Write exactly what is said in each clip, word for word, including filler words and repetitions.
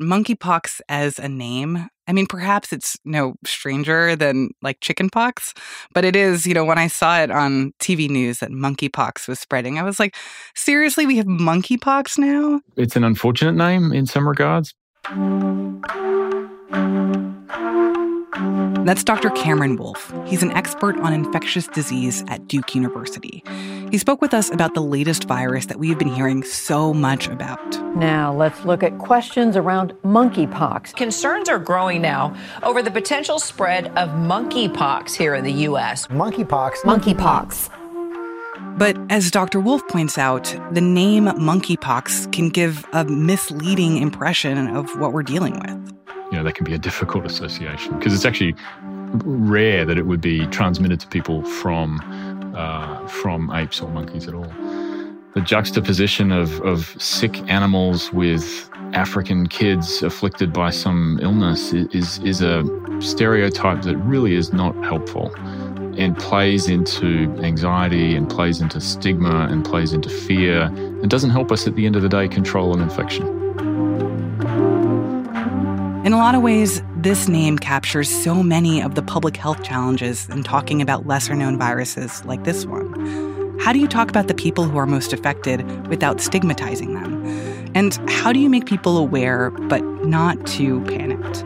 monkeypox as a name, I mean, perhaps it's no stranger than like chickenpox, but it is, you know, when I saw it on T V news that monkeypox was spreading, I was like, seriously, we have monkeypox now? It's an unfortunate name in some regards. That's Doctor Cameron Wolfe. He's an expert on infectious disease at Duke University. He spoke with us about the latest virus that we've been hearing so much about. Now, let's look at questions around monkeypox. Concerns are growing now over the potential spread of monkeypox here in the U S. Monkeypox. Monkeypox. But as Doctor Wolfe points out, the name monkeypox can give a misleading impression of what we're dealing with. You know, that can be a difficult association because it's actually rare that it would be transmitted to people from uh, from apes or monkeys at all. The juxtaposition of, of sick animals with African kids afflicted by some illness is, is a stereotype that really is not helpful and plays into anxiety and plays into stigma and plays into fear and doesn't help us at the end of the day control an infection. In a lot of ways, this name captures so many of the public health challenges in talking about lesser-known viruses like this one. How do you talk about the people who are most affected without stigmatizing them? And how do you make people aware but not too panicked?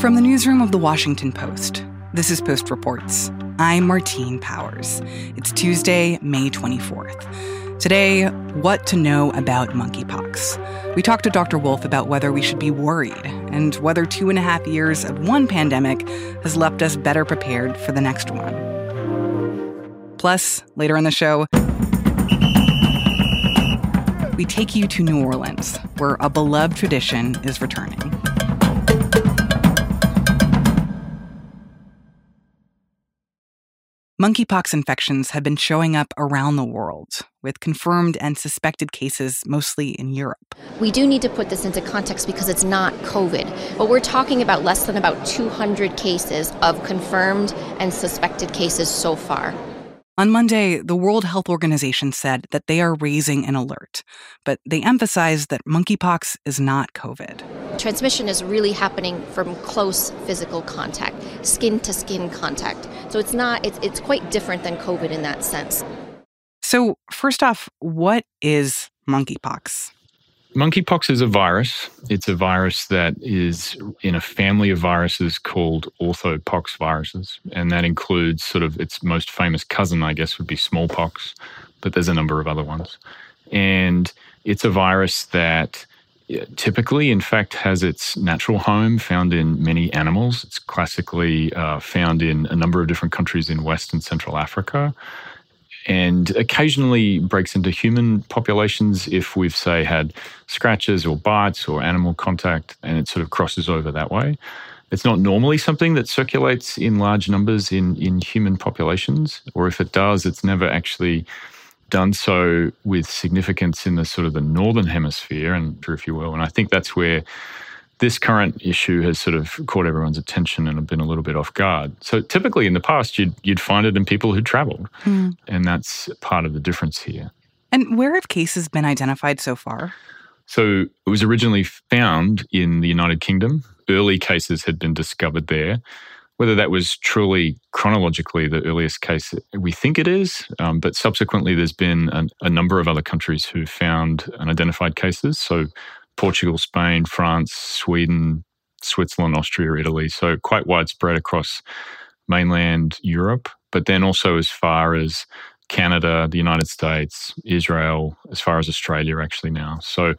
From the newsroom of The Washington Post, this is Post Reports. I'm Martine Powers. It's Tuesday, May twenty-fourth. Today, what to know about monkeypox. We talked to Doctor Wolfe about whether we should be worried and whether two and a half years of one pandemic has left us better prepared for the next one. Plus, later in the show, we take you to New Orleans, where a beloved tradition is returning. Monkeypox infections have been showing up around the world, with confirmed and suspected cases mostly in Europe. We do need to put this into context because it's not COVID, but we're talking about less than about two hundred cases of confirmed and suspected cases so far. On Monday, the World Health Organization said that they are raising an alert, but they emphasized that monkeypox is not COVID. Transmission is really happening from close physical contact, skin-to-skin contact. So it's not, it's, it's quite different than COVID in that sense. So first off, what is monkeypox? Monkeypox is a virus. It's a virus that is in a family of viruses called orthopox viruses. And that includes sort of its most famous cousin, I guess, would be smallpox. But there's a number of other ones. And it's a virus that typically, in fact, has its natural home found in many animals. It's classically uh, found in a number of different countries in West and Central Africa, and occasionally breaks into human populations if we've, say, had scratches or bites or animal contact, and it sort of crosses over that way. It's not normally something that circulates in large numbers in, in human populations, or if it does, it's never actually done so with significance in the sort of the northern hemisphere, and if you will. And I think that's where this current issue has sort of caught everyone's attention and have been a little bit off guard. So typically in the past, you'd, you'd find it in people who traveled. Mm. And that's part of the difference here. And where have cases been identified so far? So it was originally found in the United Kingdom. Early cases had been discovered there. Whether that was truly chronologically the earliest case, we think it is, um, but subsequently there's been an, a number of other countries who found unidentified cases. So Portugal, Spain, France, Sweden, Switzerland, Austria, Italy. So quite widespread across mainland Europe, but then also as far as Canada, the United States, Israel, as far as Australia actually now. So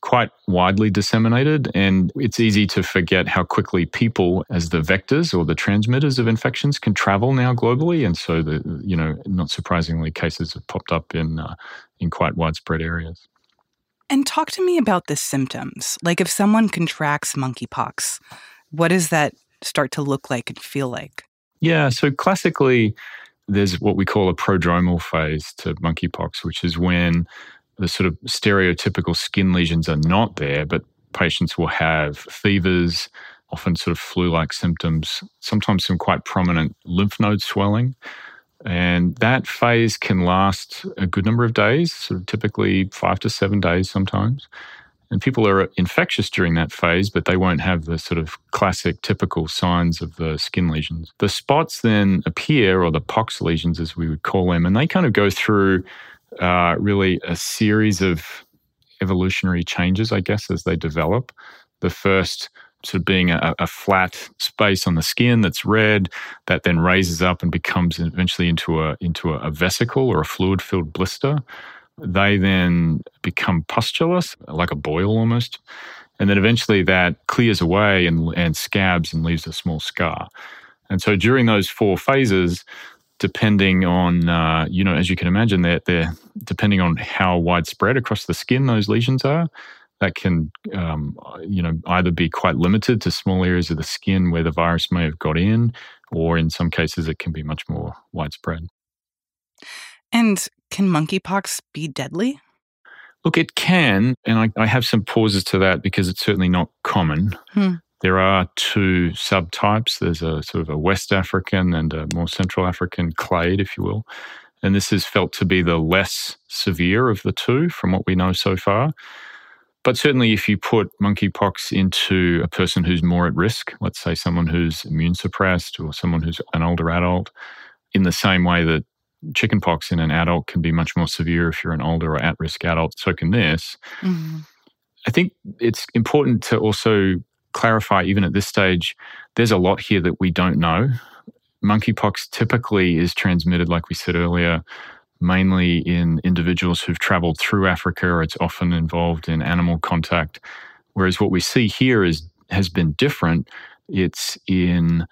quite widely disseminated, and it's easy to forget how quickly people as the vectors or the transmitters of infections can travel now globally. And so, the, you know, not surprisingly, cases have popped up in uh, in quite widespread areas. And talk to me about the symptoms. Like if someone contracts monkeypox, what does that start to look like and feel like? Yeah, so classically, there's what we call a prodromal phase to monkeypox, which is when the sort of stereotypical skin lesions are not there, but patients will have fevers, often sort of flu-like symptoms, sometimes some quite prominent lymph node swelling, And that phase can last a good number of days, sort of typically five to seven days sometimes. And people are infectious during that phase, but they won't have the sort of classic, typical signs of the skin lesions. The spots then appear, or the pox lesions as we would call them, and they kind of go through uh, really a series of evolutionary changes, I guess, as they develop. The first sort of being a, a flat space on the skin that's red, that then raises up and becomes eventually into a into a, a vesicle or a fluid-filled blister. They then become pustulous, like a boil almost. And then eventually that clears away and, and scabs and leaves a small scar. And so during those four phases, depending on, uh, you know, as you can imagine, they're, they're, depending on how widespread across the skin those lesions are, that can, um, you know, either be quite limited to small areas of the skin where the virus may have got in, or in some cases it can be much more widespread. And can monkeypox be deadly? Look, it can, and I, I have some pauses to that because it's certainly not common. Hmm. There are two subtypes. There's a sort of a West African and a more Central African clade, if you will. And this is felt to be the less severe of the two from what we know so far. But certainly if you put monkeypox into a person who's more at risk, let's say someone who's immune suppressed or someone who's an older adult, in the same way that chickenpox in an adult can be much more severe if you're an older or at-risk adult, so can this. Mm-hmm. I think it's important to also clarify, even at this stage, there's a lot here that we don't know. Monkeypox typically is transmitted, like we said earlier, mainly in individuals who've traveled through Africa. It's often involved in animal contact. Whereas what we see here is has been different. It's in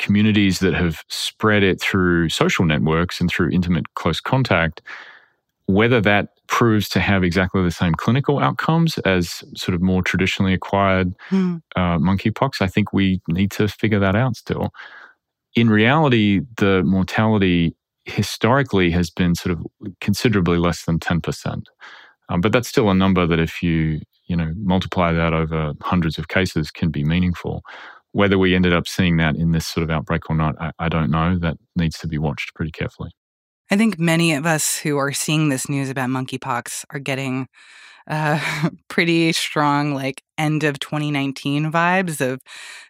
communities that have spread it through social networks and through intimate close contact. Whether that proves to have exactly the same clinical outcomes as sort of more traditionally acquired mm. uh, monkeypox, I think we need to figure that out still. In reality, the mortality historically has been sort of considerably less than ten percent. Um, but that's still a number that if you, you know, multiply that over hundreds of cases can be meaningful. Whether we ended up seeing that in this sort of outbreak or not, I, I don't know. That needs to be watched pretty carefully. I think many of us who are seeing this news about monkeypox are getting uh, pretty strong, like, end of twenty nineteen vibes of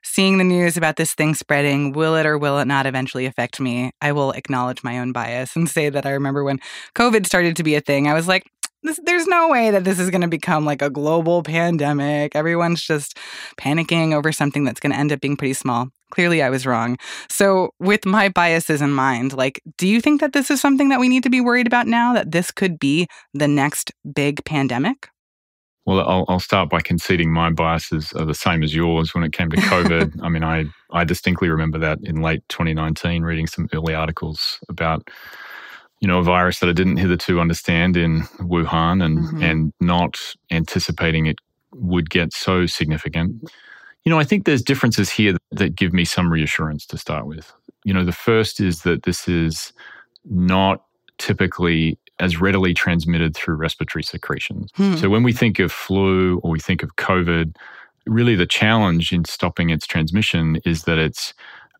seeing the news about this thing spreading. Will it or will it not eventually affect me? I will acknowledge my own bias and say that I remember when COVID started to be a thing, I was like, This, there's no way that this is going to become like a global pandemic. Everyone's just panicking over something that's going to end up being pretty small. Clearly, I was wrong. So with my biases in mind, like, do you think that this is something that we need to be worried about now, that this could be the next big pandemic? Well, I'll, I'll start by conceding my biases are the same as yours when it came to COVID. I mean, I, I distinctly remember that in late twenty nineteen, reading some early articles about you know, a virus that I didn't hitherto understand in Wuhan and, mm-hmm. and not anticipating it would get so significant. You know, I think there's differences here that, that give me some reassurance to start with. You know, the first is that this is not typically as readily transmitted through respiratory secretions. Hmm. So when we think of flu or we think of COVID, really the challenge in stopping its transmission is that it's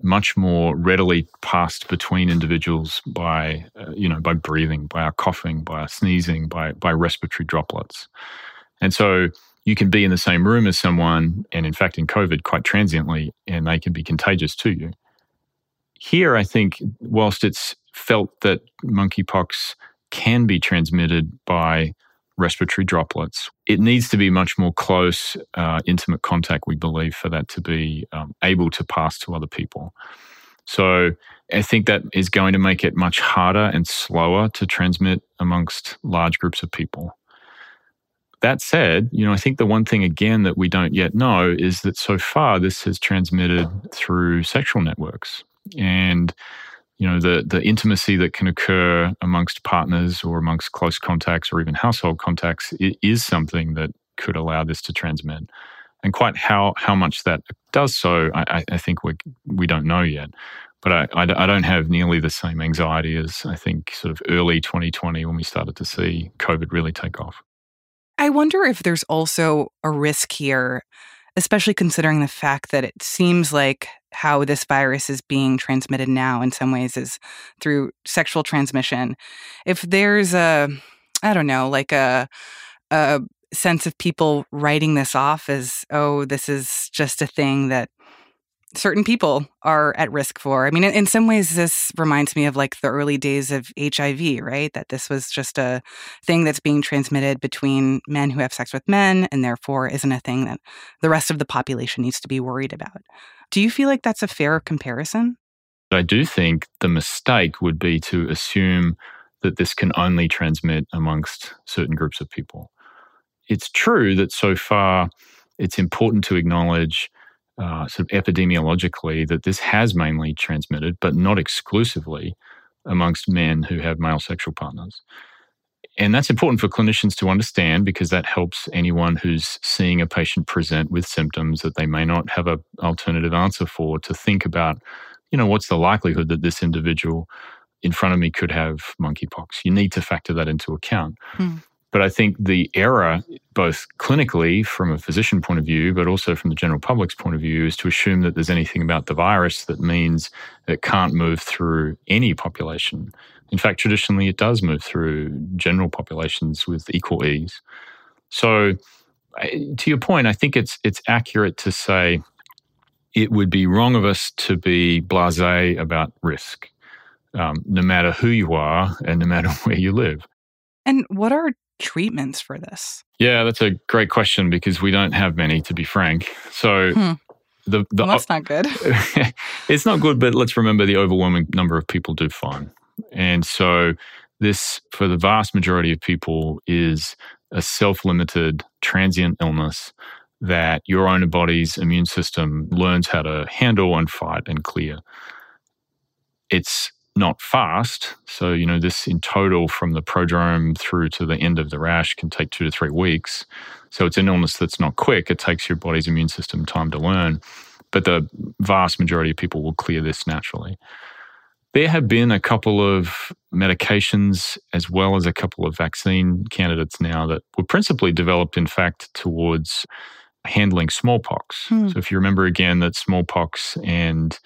much more readily passed between individuals by, uh, you know, by breathing, by our coughing, by our sneezing, by by respiratory droplets. And so you can be in the same room as someone, and in fact in COVID quite transiently, and they can be contagious to you. Here, I think, whilst it's felt that monkeypox can be transmitted by respiratory droplets, it needs to be much more close, uh, intimate contact, we believe, for that to be um, able to pass to other people. So I think that is going to make it much harder and slower to transmit amongst large groups of people. That said, you know, I think the one thing again that we don't yet know is that so far this has transmitted through sexual networks, and you know, the the intimacy that can occur amongst partners or amongst close contacts or even household contacts is something that could allow this to transmit. And quite how, how much that does so, I, I think we we don't know yet. But I, I, I don't have nearly the same anxiety as I think sort of early twenty twenty when we started to see COVID really take off. I wonder if there's also a risk here especially considering the fact that it seems like how this virus is being transmitted now in some ways is through sexual transmission. If there's a, I don't know, like a, a sense of people writing this off as, oh, this is just a thing that certain people are at risk for. I mean, in some ways, this reminds me of like the early days of H I V, right? That this was just a thing that's being transmitted between men who have sex with men and therefore isn't a thing that the rest of the population needs to be worried about. Do you feel like that's a fair comparison? I do think the mistake would be to assume that this can only transmit amongst certain groups of people. It's true that so far it's important to acknowledge Uh, sort of epidemiologically that this has mainly transmitted, but not exclusively, amongst men who have male sexual partners. And that's important for clinicians to understand because that helps anyone who's seeing a patient present with symptoms that they may not have an alternative answer for to think about, you know, what's the likelihood that this individual in front of me could have monkeypox? You need to factor that into account. Mm. But I think the error, both clinically from a physician point of view, but also from the general public's point of view, is to assume that there's anything about the virus that means it can't move through any population. In fact, traditionally, it does move through general populations with equal ease. So to your point, I think it's it's accurate to say it would be wrong of us to be blasé about risk, um, no matter who you are and no matter where you live. And what are treatments for this? Yeah, that's a great question because we don't have many, to be frank. So hmm. the, the well, that's not good. It's not good, but let's remember the overwhelming number of people do fine. And so this, for the vast majority of people, is a self-limited transient illness that your own body's immune system learns how to handle and fight and clear. It's not fast. So, you know, this in total from the prodrome through to the end of the rash can take two to three weeks. So it's an illness that's not quick. It takes your body's immune system time to learn. But the vast majority of people will clear this naturally. There have been a couple of medications as well as a couple of vaccine candidates now that were principally developed, in fact, towards handling smallpox. Hmm. So if you remember again that smallpox and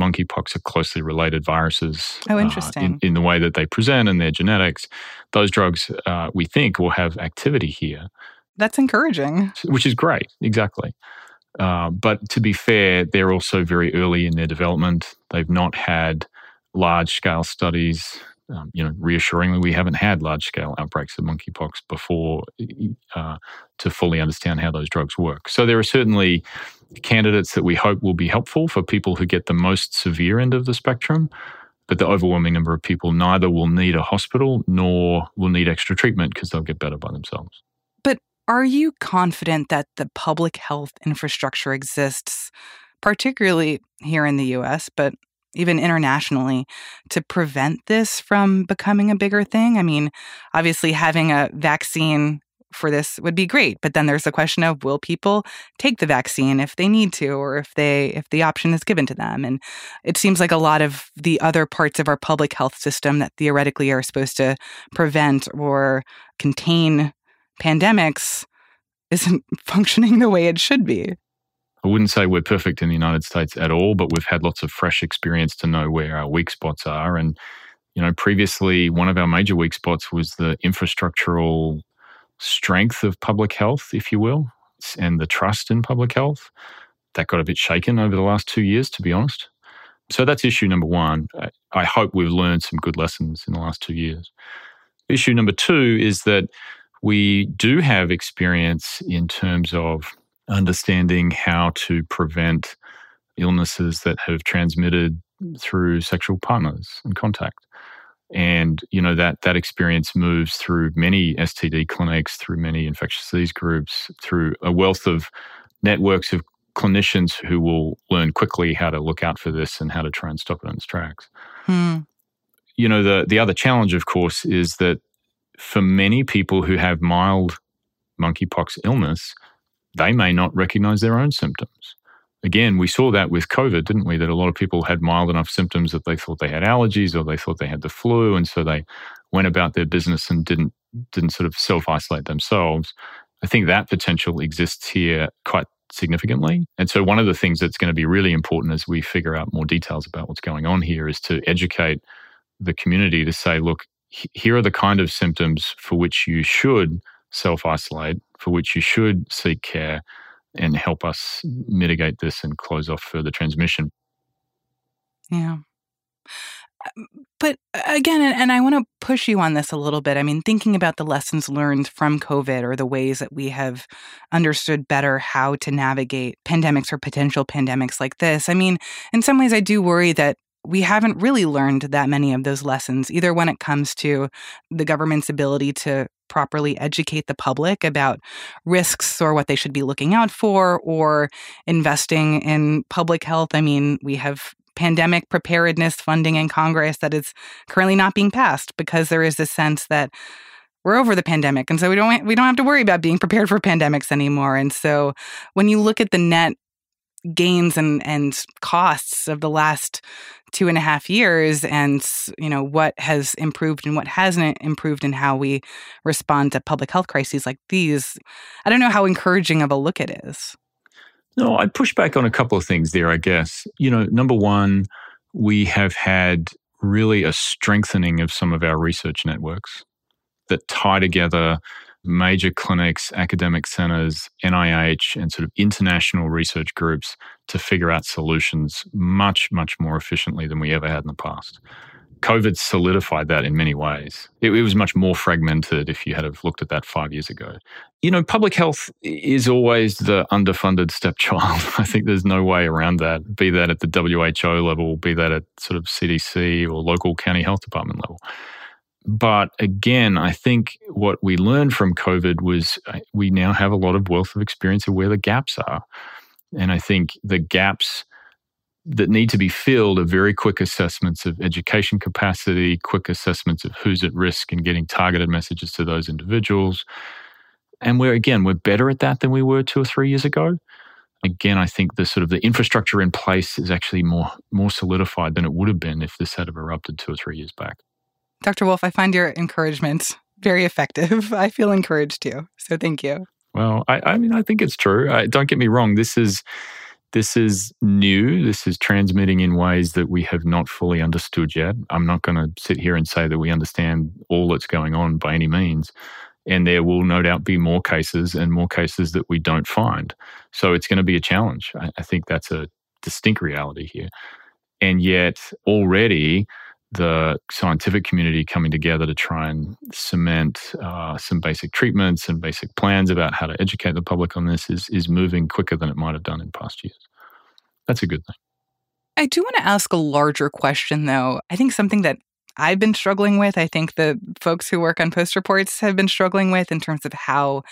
monkeypox are closely related viruses. Oh, interesting. Uh, in, in the way that they present and their genetics. Those drugs, uh, we think, will have activity here. That's encouraging. Which is great, exactly. Uh, but to be fair, they're also very early in their development. They've not had large-scale studies. Um, you know, reassuringly, we haven't had large-scale outbreaks of monkeypox before uh, to fully understand how those drugs work. So there are certainly candidates that we hope will be helpful for people who get the most severe end of the spectrum, but the overwhelming number of people neither will need a hospital nor will need extra treatment because they'll get better by themselves. But are you confident that the public health infrastructure exists, particularly here in the U S, but even internationally, to prevent this from becoming a bigger thing? I mean, obviously having a vaccine for this would be great, but then there's the question of, will people take the vaccine if they need to or if they if the option is given to them? And it seems like a lot of the other parts of our public health system that theoretically are supposed to prevent or contain pandemics isn't functioning the way it should be. I wouldn't say we're perfect in the United States at all, but we've had lots of fresh experience to know where our weak spots are. And, you know, previously, one of our major weak spots was the infrastructural strength of public health, if you will, and the trust in public health. That got a bit shaken over the last two years, to be honest. So that's issue number one. I hope we've learned some good lessons in the last two years. Issue number two is that we do have experience in terms of understanding how to prevent illnesses that have transmitted through sexual partners and contact. And, you know, that that experience moves through many S T D clinics, through many infectious disease groups, through a wealth of networks of clinicians who will learn quickly how to look out for this and how to try and stop it in its tracks. Hmm. You know, the the other challenge, of course, is that for many people who have mild monkeypox illness, they may not recognize their own symptoms. Again, we saw that with COVID, didn't we? That a lot of people had mild enough symptoms that they thought they had allergies or they thought they had the flu. And so they went about their business and didn't didn't sort of self-isolate themselves. I think that potential exists here quite significantly. And so one of the things that's going to be really important as we figure out more details about what's going on here is to educate the community to say, look, here are the kind of symptoms for which you should self-isolate, for which you should seek care and help us mitigate this and close off further transmission. Yeah. But again, and I want to push you on this a little bit. I mean, thinking about the lessons learned from COVID or the ways that we have understood better how to navigate pandemics or potential pandemics like this, I mean, in some ways I do worry that we haven't really learned that many of those lessons, either when it comes to the government's ability to properly educate the public about risks or what they should be looking out for, or investing in public health. I mean, we have pandemic preparedness funding in Congress that is currently not being passed because there is this sense that we're over the pandemic. And so we don't we don't have to worry about being prepared for pandemics anymore. And so when you look at the net gains and, and costs of the last two and a half years and, you know, what has improved and what hasn't improved and how we respond to public health crises like these, I don't know how encouraging of a look it is. No, I'd push back on a couple of things there, I guess. You know, number one, we have had really a strengthening of some of our research networks that tie together major clinics, academic centers, N I H, and sort of international research groups to figure out solutions much, much more efficiently than we ever had in the past. COVID solidified that in many ways. It, it was much more fragmented if you had have looked at that five years ago. You know, public health is always the underfunded stepchild. I think there's no way around that, be that at the W H O level, be that at sort of C D C or local county health department level. But again, I think what we learned from COVID was we now have a lot of wealth of experience of where the gaps are. And I think the gaps that need to be filled are very quick assessments of education capacity, quick assessments of who's at risk and getting targeted messages to those individuals. And we're, again, we're better at that than we were two or three years ago. Again, I think the sort of the infrastructure in place is actually more, more solidified than it would have been if this had erupted two or three years back. Doctor Wolfe, I find your encouragement very effective. I feel encouraged too. So thank you. Well, I, I mean, I think it's true. I, don't get me wrong. This is... This is new. This is transmitting in ways that we have not fully understood yet. I'm not going to sit here and say that we understand all that's going on by any means. And there will no doubt be more cases and more cases that we don't find. So it's going to be a challenge. I, I think that's a distinct reality here. And yet already the scientific community coming together to try and cement uh, some basic treatments and basic plans about how to educate the public on this is is moving quicker than it might have done in past years. That's a good thing. I do want to ask a larger question, though. I think something that I've been struggling with, I think the folks who work on Post Reports have been struggling with in terms of how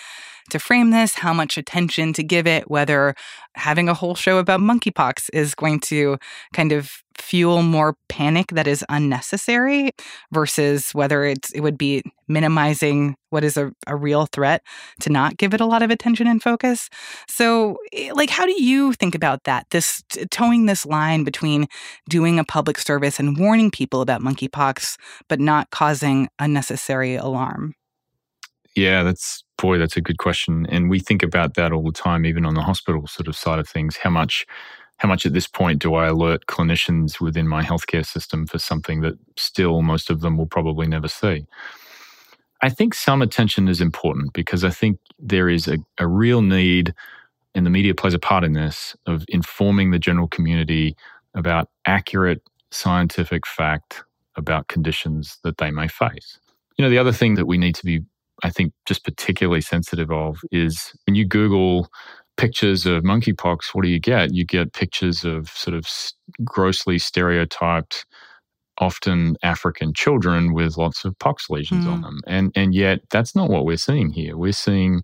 to frame this, how much attention to give it, whether having a whole show about monkeypox is going to kind of fuel more panic that is unnecessary versus whether it's, it would be minimizing what is a, a real threat to not give it a lot of attention and focus. So, like, how do you think about that, this towing this line between doing a public service and warning people about monkeypox, but not causing unnecessary alarm? Yeah, that's, boy, that's a good question. And we think about that all the time, even on the hospital sort of side of things. How much, how much at this point do I alert clinicians within my healthcare system for something that still most of them will probably never see? I think some attention is important because I think there is a, a real need, and the media plays a part in this, of informing the general community about accurate scientific fact about conditions that they may face. You know, the other thing that we need to be, I think, just particularly sensitive of is when you Google pictures of monkeypox, what do you get? You get pictures of sort of grossly stereotyped, often African children with lots of pox lesions mm. on them. And and yet that's not what we're seeing here. We're seeing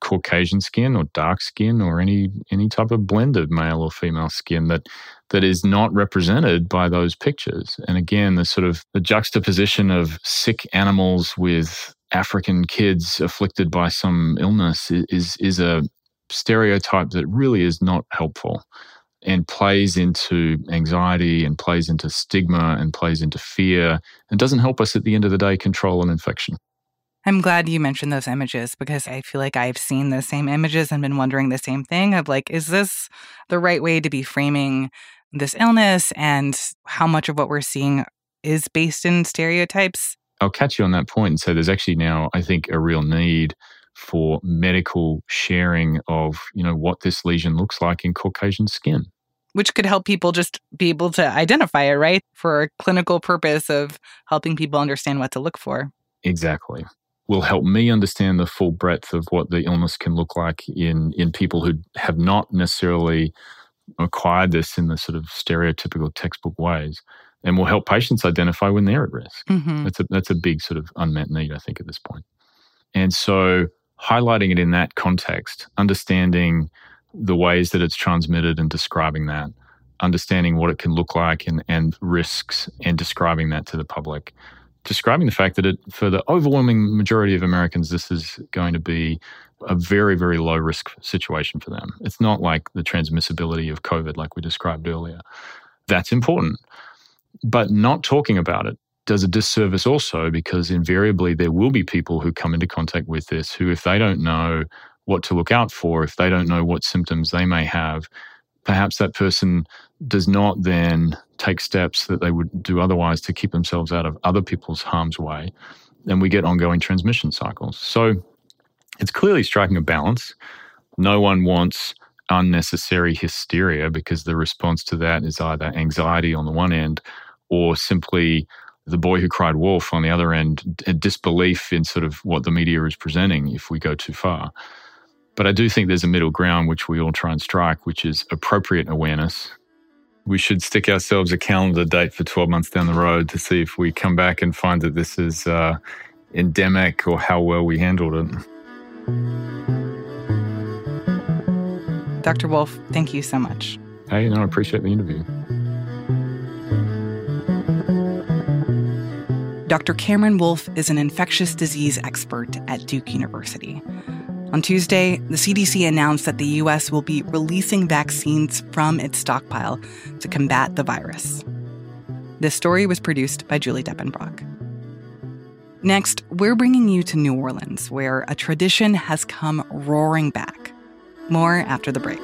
Caucasian skin or dark skin or any any type of blend of male or female skin that that is not represented by those pictures. And again, the sort of the juxtaposition of sick animals with African kids afflicted by some illness is is a stereotype that really is not helpful and plays into anxiety and plays into stigma and plays into fear and doesn't help us at the end of the day control an infection. I'm glad you mentioned those images, because I feel like I've seen those same images and been wondering the same thing of like, is this the right way to be framing this illness and how much of what we're seeing is based in stereotypes? I'll catch you on that point. So there's actually now, I think, a real need for medical sharing of, you know, what this lesion looks like in Caucasian skin. Which could help people just be able to identify it, right? For a clinical purpose of helping people understand what to look for. Exactly. Will help me understand the full breadth of what the illness can look like in, in people who have not necessarily acquired this in the sort of stereotypical textbook ways, and will help patients identify when they're at risk. Mm-hmm. That's a, that's a big sort of unmet need, I think, at this point. And so highlighting it in that context, understanding the ways that it's transmitted and describing that, understanding what it can look like and, and risks and describing that to the public. Describing the fact that it, for the overwhelming majority of Americans, this is going to be a very, very low risk situation for them. It's not like the transmissibility of COVID like we described earlier. That's important. But not talking about it does a disservice also, because invariably there will be people who come into contact with this who, if they don't know what to look out for, if they don't know what symptoms they may have, perhaps that person does not then take steps that they would do otherwise to keep themselves out of other people's harm's way. And we get ongoing transmission cycles. So it's clearly striking a balance. No one wants unnecessary hysteria, because the response to that is either anxiety on the one end, or simply the boy who cried wolf on the other end, a disbelief in sort of what the media is presenting if we go too far. But I do think there's a middle ground which we all try and strike, which is appropriate awareness. We should stick ourselves a calendar date for twelve months down the road to see if we come back and find that this is uh, endemic or how well we handled it. Doctor Wolfe, thank you so much. Hey, no, I appreciate the interview. Doctor Cameron Wolfe is an infectious disease expert at Duke University. On Tuesday, the C D C announced that the U S will be releasing vaccines from its stockpile to combat the virus. This story was produced by Julie Deppenbrock. Next, we're bringing you to New Orleans, where a tradition has come roaring back. More after the break.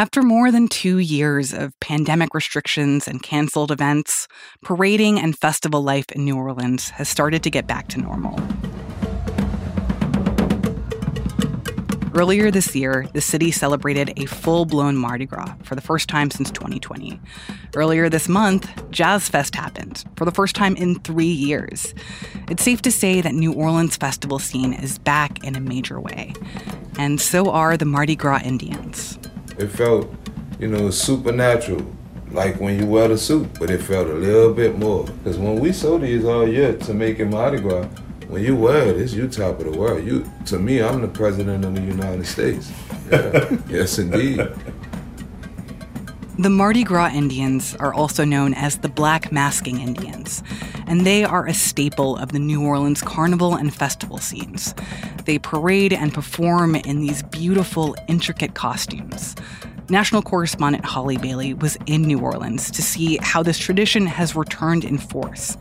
After more than two years of pandemic restrictions and canceled events, parading and festival life in New Orleans has started to get back to normal. Earlier this year, the city celebrated a full-blown Mardi Gras for the first time since twenty twenty. Earlier this month, Jazz Fest happened for the first time in three years. It's safe to say that New Orleans' festival scene is back in a major way. And so are the Mardi Gras Indians. It felt, you know, supernatural, like when you wear the suit, but it felt a little bit more. Because when we sew these all year to make it Mardi Gras, when you wear it, it's you top of the world. You, to me, I'm the president of the United States. Yeah. Yes, indeed. The Mardi Gras Indians are also known as the Black Masking Indians, and they are a staple of the New Orleans carnival and festival scenes. They parade and perform in these beautiful, intricate costumes. National correspondent Holly Bailey was in New Orleans to see how this tradition has returned in force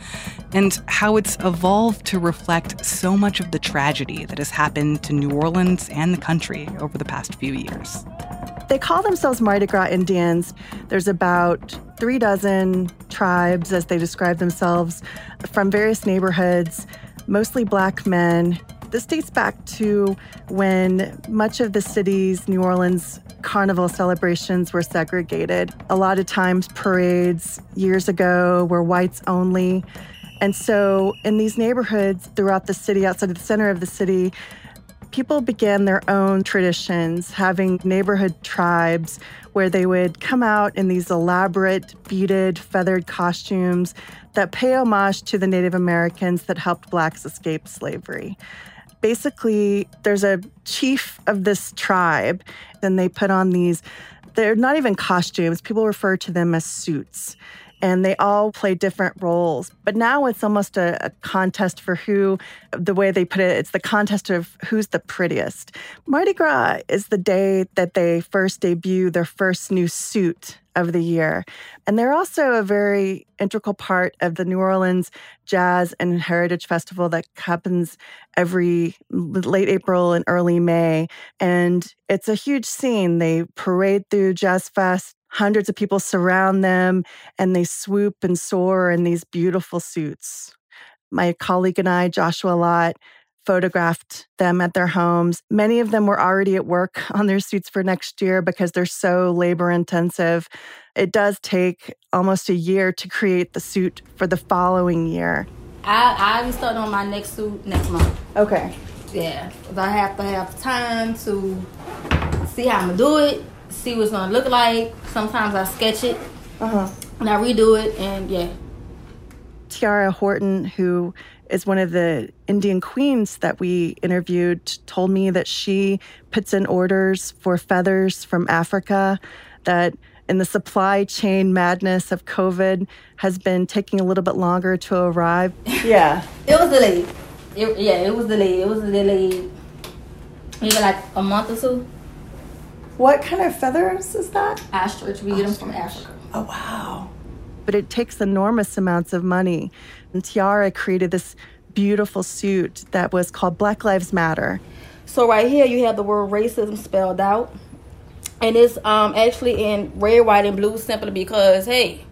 and how it's evolved to reflect so much of the tragedy that has happened to New Orleans and the country over the past few years. They call themselves Mardi Gras Indians. There's about three dozen tribes, as they describe themselves, from various neighborhoods, mostly black men. This dates back to when much of the city's New Orleans carnival celebrations were segregated. A lot of times parades years ago were whites only. And so in these neighborhoods throughout the city, outside of the center of the city, people began their own traditions, having neighborhood tribes where they would come out in these elaborate, beaded, feathered costumes that pay homage to the Native Americans that helped blacks escape slavery. Basically, there's a chief of this tribe, and they put on these, they're not even costumes. People refer to them as suits. and they all play different roles. But now it's almost a, a contest for who, the way they put it, it's the contest of who's the prettiest. Mardi Gras is the day that they first debut their first new suit of the year. And they're also a very integral part of the New Orleans Jazz and Heritage Festival that happens every late April and early May. And it's a huge scene. They parade through Jazz Fest. Hundreds of people surround them, and they swoop and soar in these beautiful suits. My colleague and I, Joshua Lott, photographed them at their homes. Many of them were already at work on their suits for next year because they're so labor intensive. It does take almost a year to create the suit for the following year. I, I already started on my next suit next month. Okay. Yeah. I have to have time to see how I'm going to do it, see what it's going to look like. Sometimes I sketch it uh-huh. and I redo it, and yeah. Tiara Horton, who is one of the Indian queens that we interviewed, told me that she puts in orders for feathers from Africa, that in the supply chain madness of COVID has been taking a little bit longer to arrive. Yeah. It was delayed. It, yeah, it was delayed. It was delayed maybe like a month or so. What kind of feathers is that? Ostrich. We Ostrich. get them from Africa. Oh, wow. But it takes enormous amounts of money. And Tiara created this beautiful suit that was called Black Lives Matter. So right here you have the word racism spelled out. And it's um, actually in red, white, and blue simply because, hey,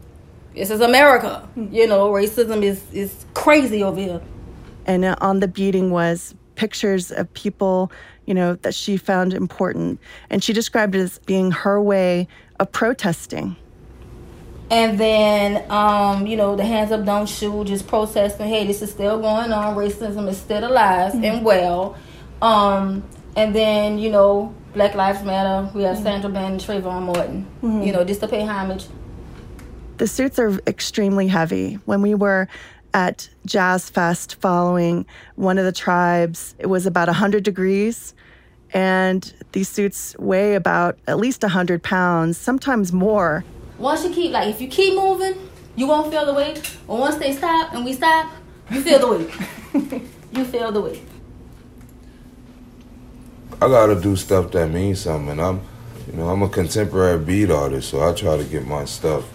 this is America. You know, racism is, is crazy over here. And on the beading was pictures of people, you know, that she found important. And she described it as being her way of protesting. And then, um, you know, the hands up, don't shoot, just protesting, hey, this is still going on. Racism is still alive mm-hmm. and well. Um, and then, you know, Black Lives Matter. We have mm-hmm. Sandra Bland and Trayvon Martin, mm-hmm. you know, just to pay homage. The suits are extremely heavy. When we were at Jazz Fest following one of the tribes, it was about one hundred degrees. And these suits weigh about at least one hundred pounds, sometimes more. Once you keep, like, if you keep moving, you won't feel the weight. But once they stop and we stop, you feel the weight. You feel the weight. I gotta do stuff that means something. And I'm, you know, I'm a contemporary bead artist, so I try to get my stuff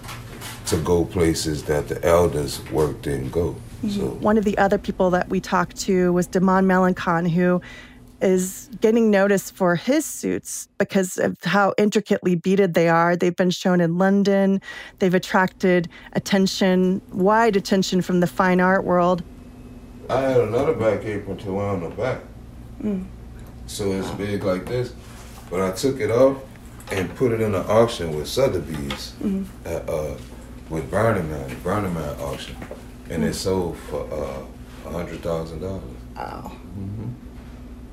to go places that the elders' work didn't go. So. One of the other people that we talked to was Demond Melancon, who is getting noticed for his suits because of how intricately beaded they are. They've been shown in London. They've attracted attention, wide attention from the fine art world. I had another back apron to wear on the back. Mm. So it's big like this. But I took it off and put it in an auction with Sotheby's, mm-hmm. at, uh, with Burning Man, Burning Man auction. And mm-hmm. it sold for uh, one hundred thousand dollars. Oh. Mm-hmm.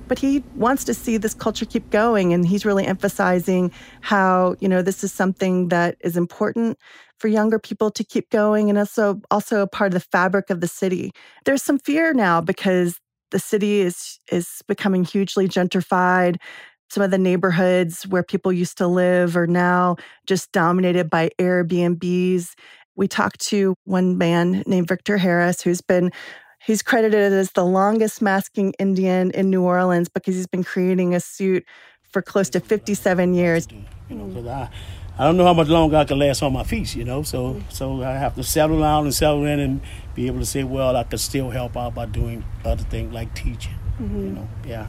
But he wants to see this culture keep going, and he's really emphasizing how, you know, this is something that is important for younger people to keep going, and also also a part of the fabric of the city. There's some fear now because the city is is becoming hugely gentrified. Some of the neighborhoods where people used to live are now just dominated by Airbnbs. We talked to one man named Victor Harris, who's been He's credited as the longest masking Indian in New Orleans because he's been creating a suit for close to fifty-seven years. You know, because I, I don't know how much longer I can last on my feet, you know, so so I have to settle down and settle in and be able to say, well, I can still help out by doing other things like teaching, mm-hmm. you know, yeah.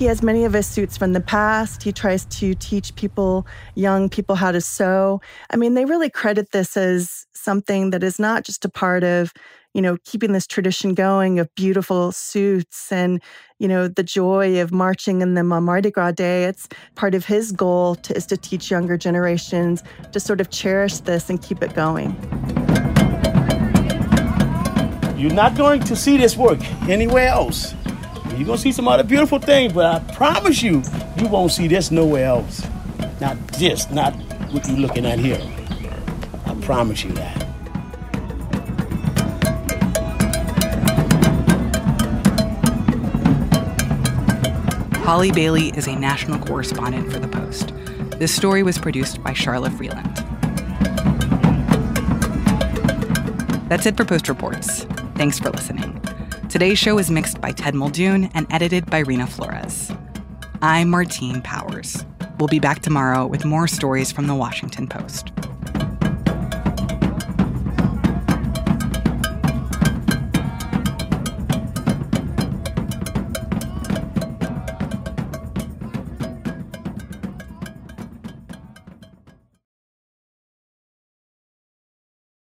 He has many of his suits from the past. He tries to teach people, young people, how to sew. I mean, they really credit this as something that is not just a part of, you know, keeping this tradition going of beautiful suits and, you know, the joy of marching in them on Mardi Gras Day. It's part of his goal to, is to teach younger generations to sort of cherish this and keep it going. You're not going to see this work anywhere else. You're going to see some other beautiful things, but I promise you, you won't see this nowhere else. Not this, not what you're looking at here. I promise you that. Holly Bailey is a national correspondent for The Post. This story was produced by Charlotte Freeland. That's it for Post Reports. Thanks for listening. Today's show is mixed by Ted Muldoon and edited by Rena Flores. I'm Martine Powers. We'll be back tomorrow with more stories from the Washington Post.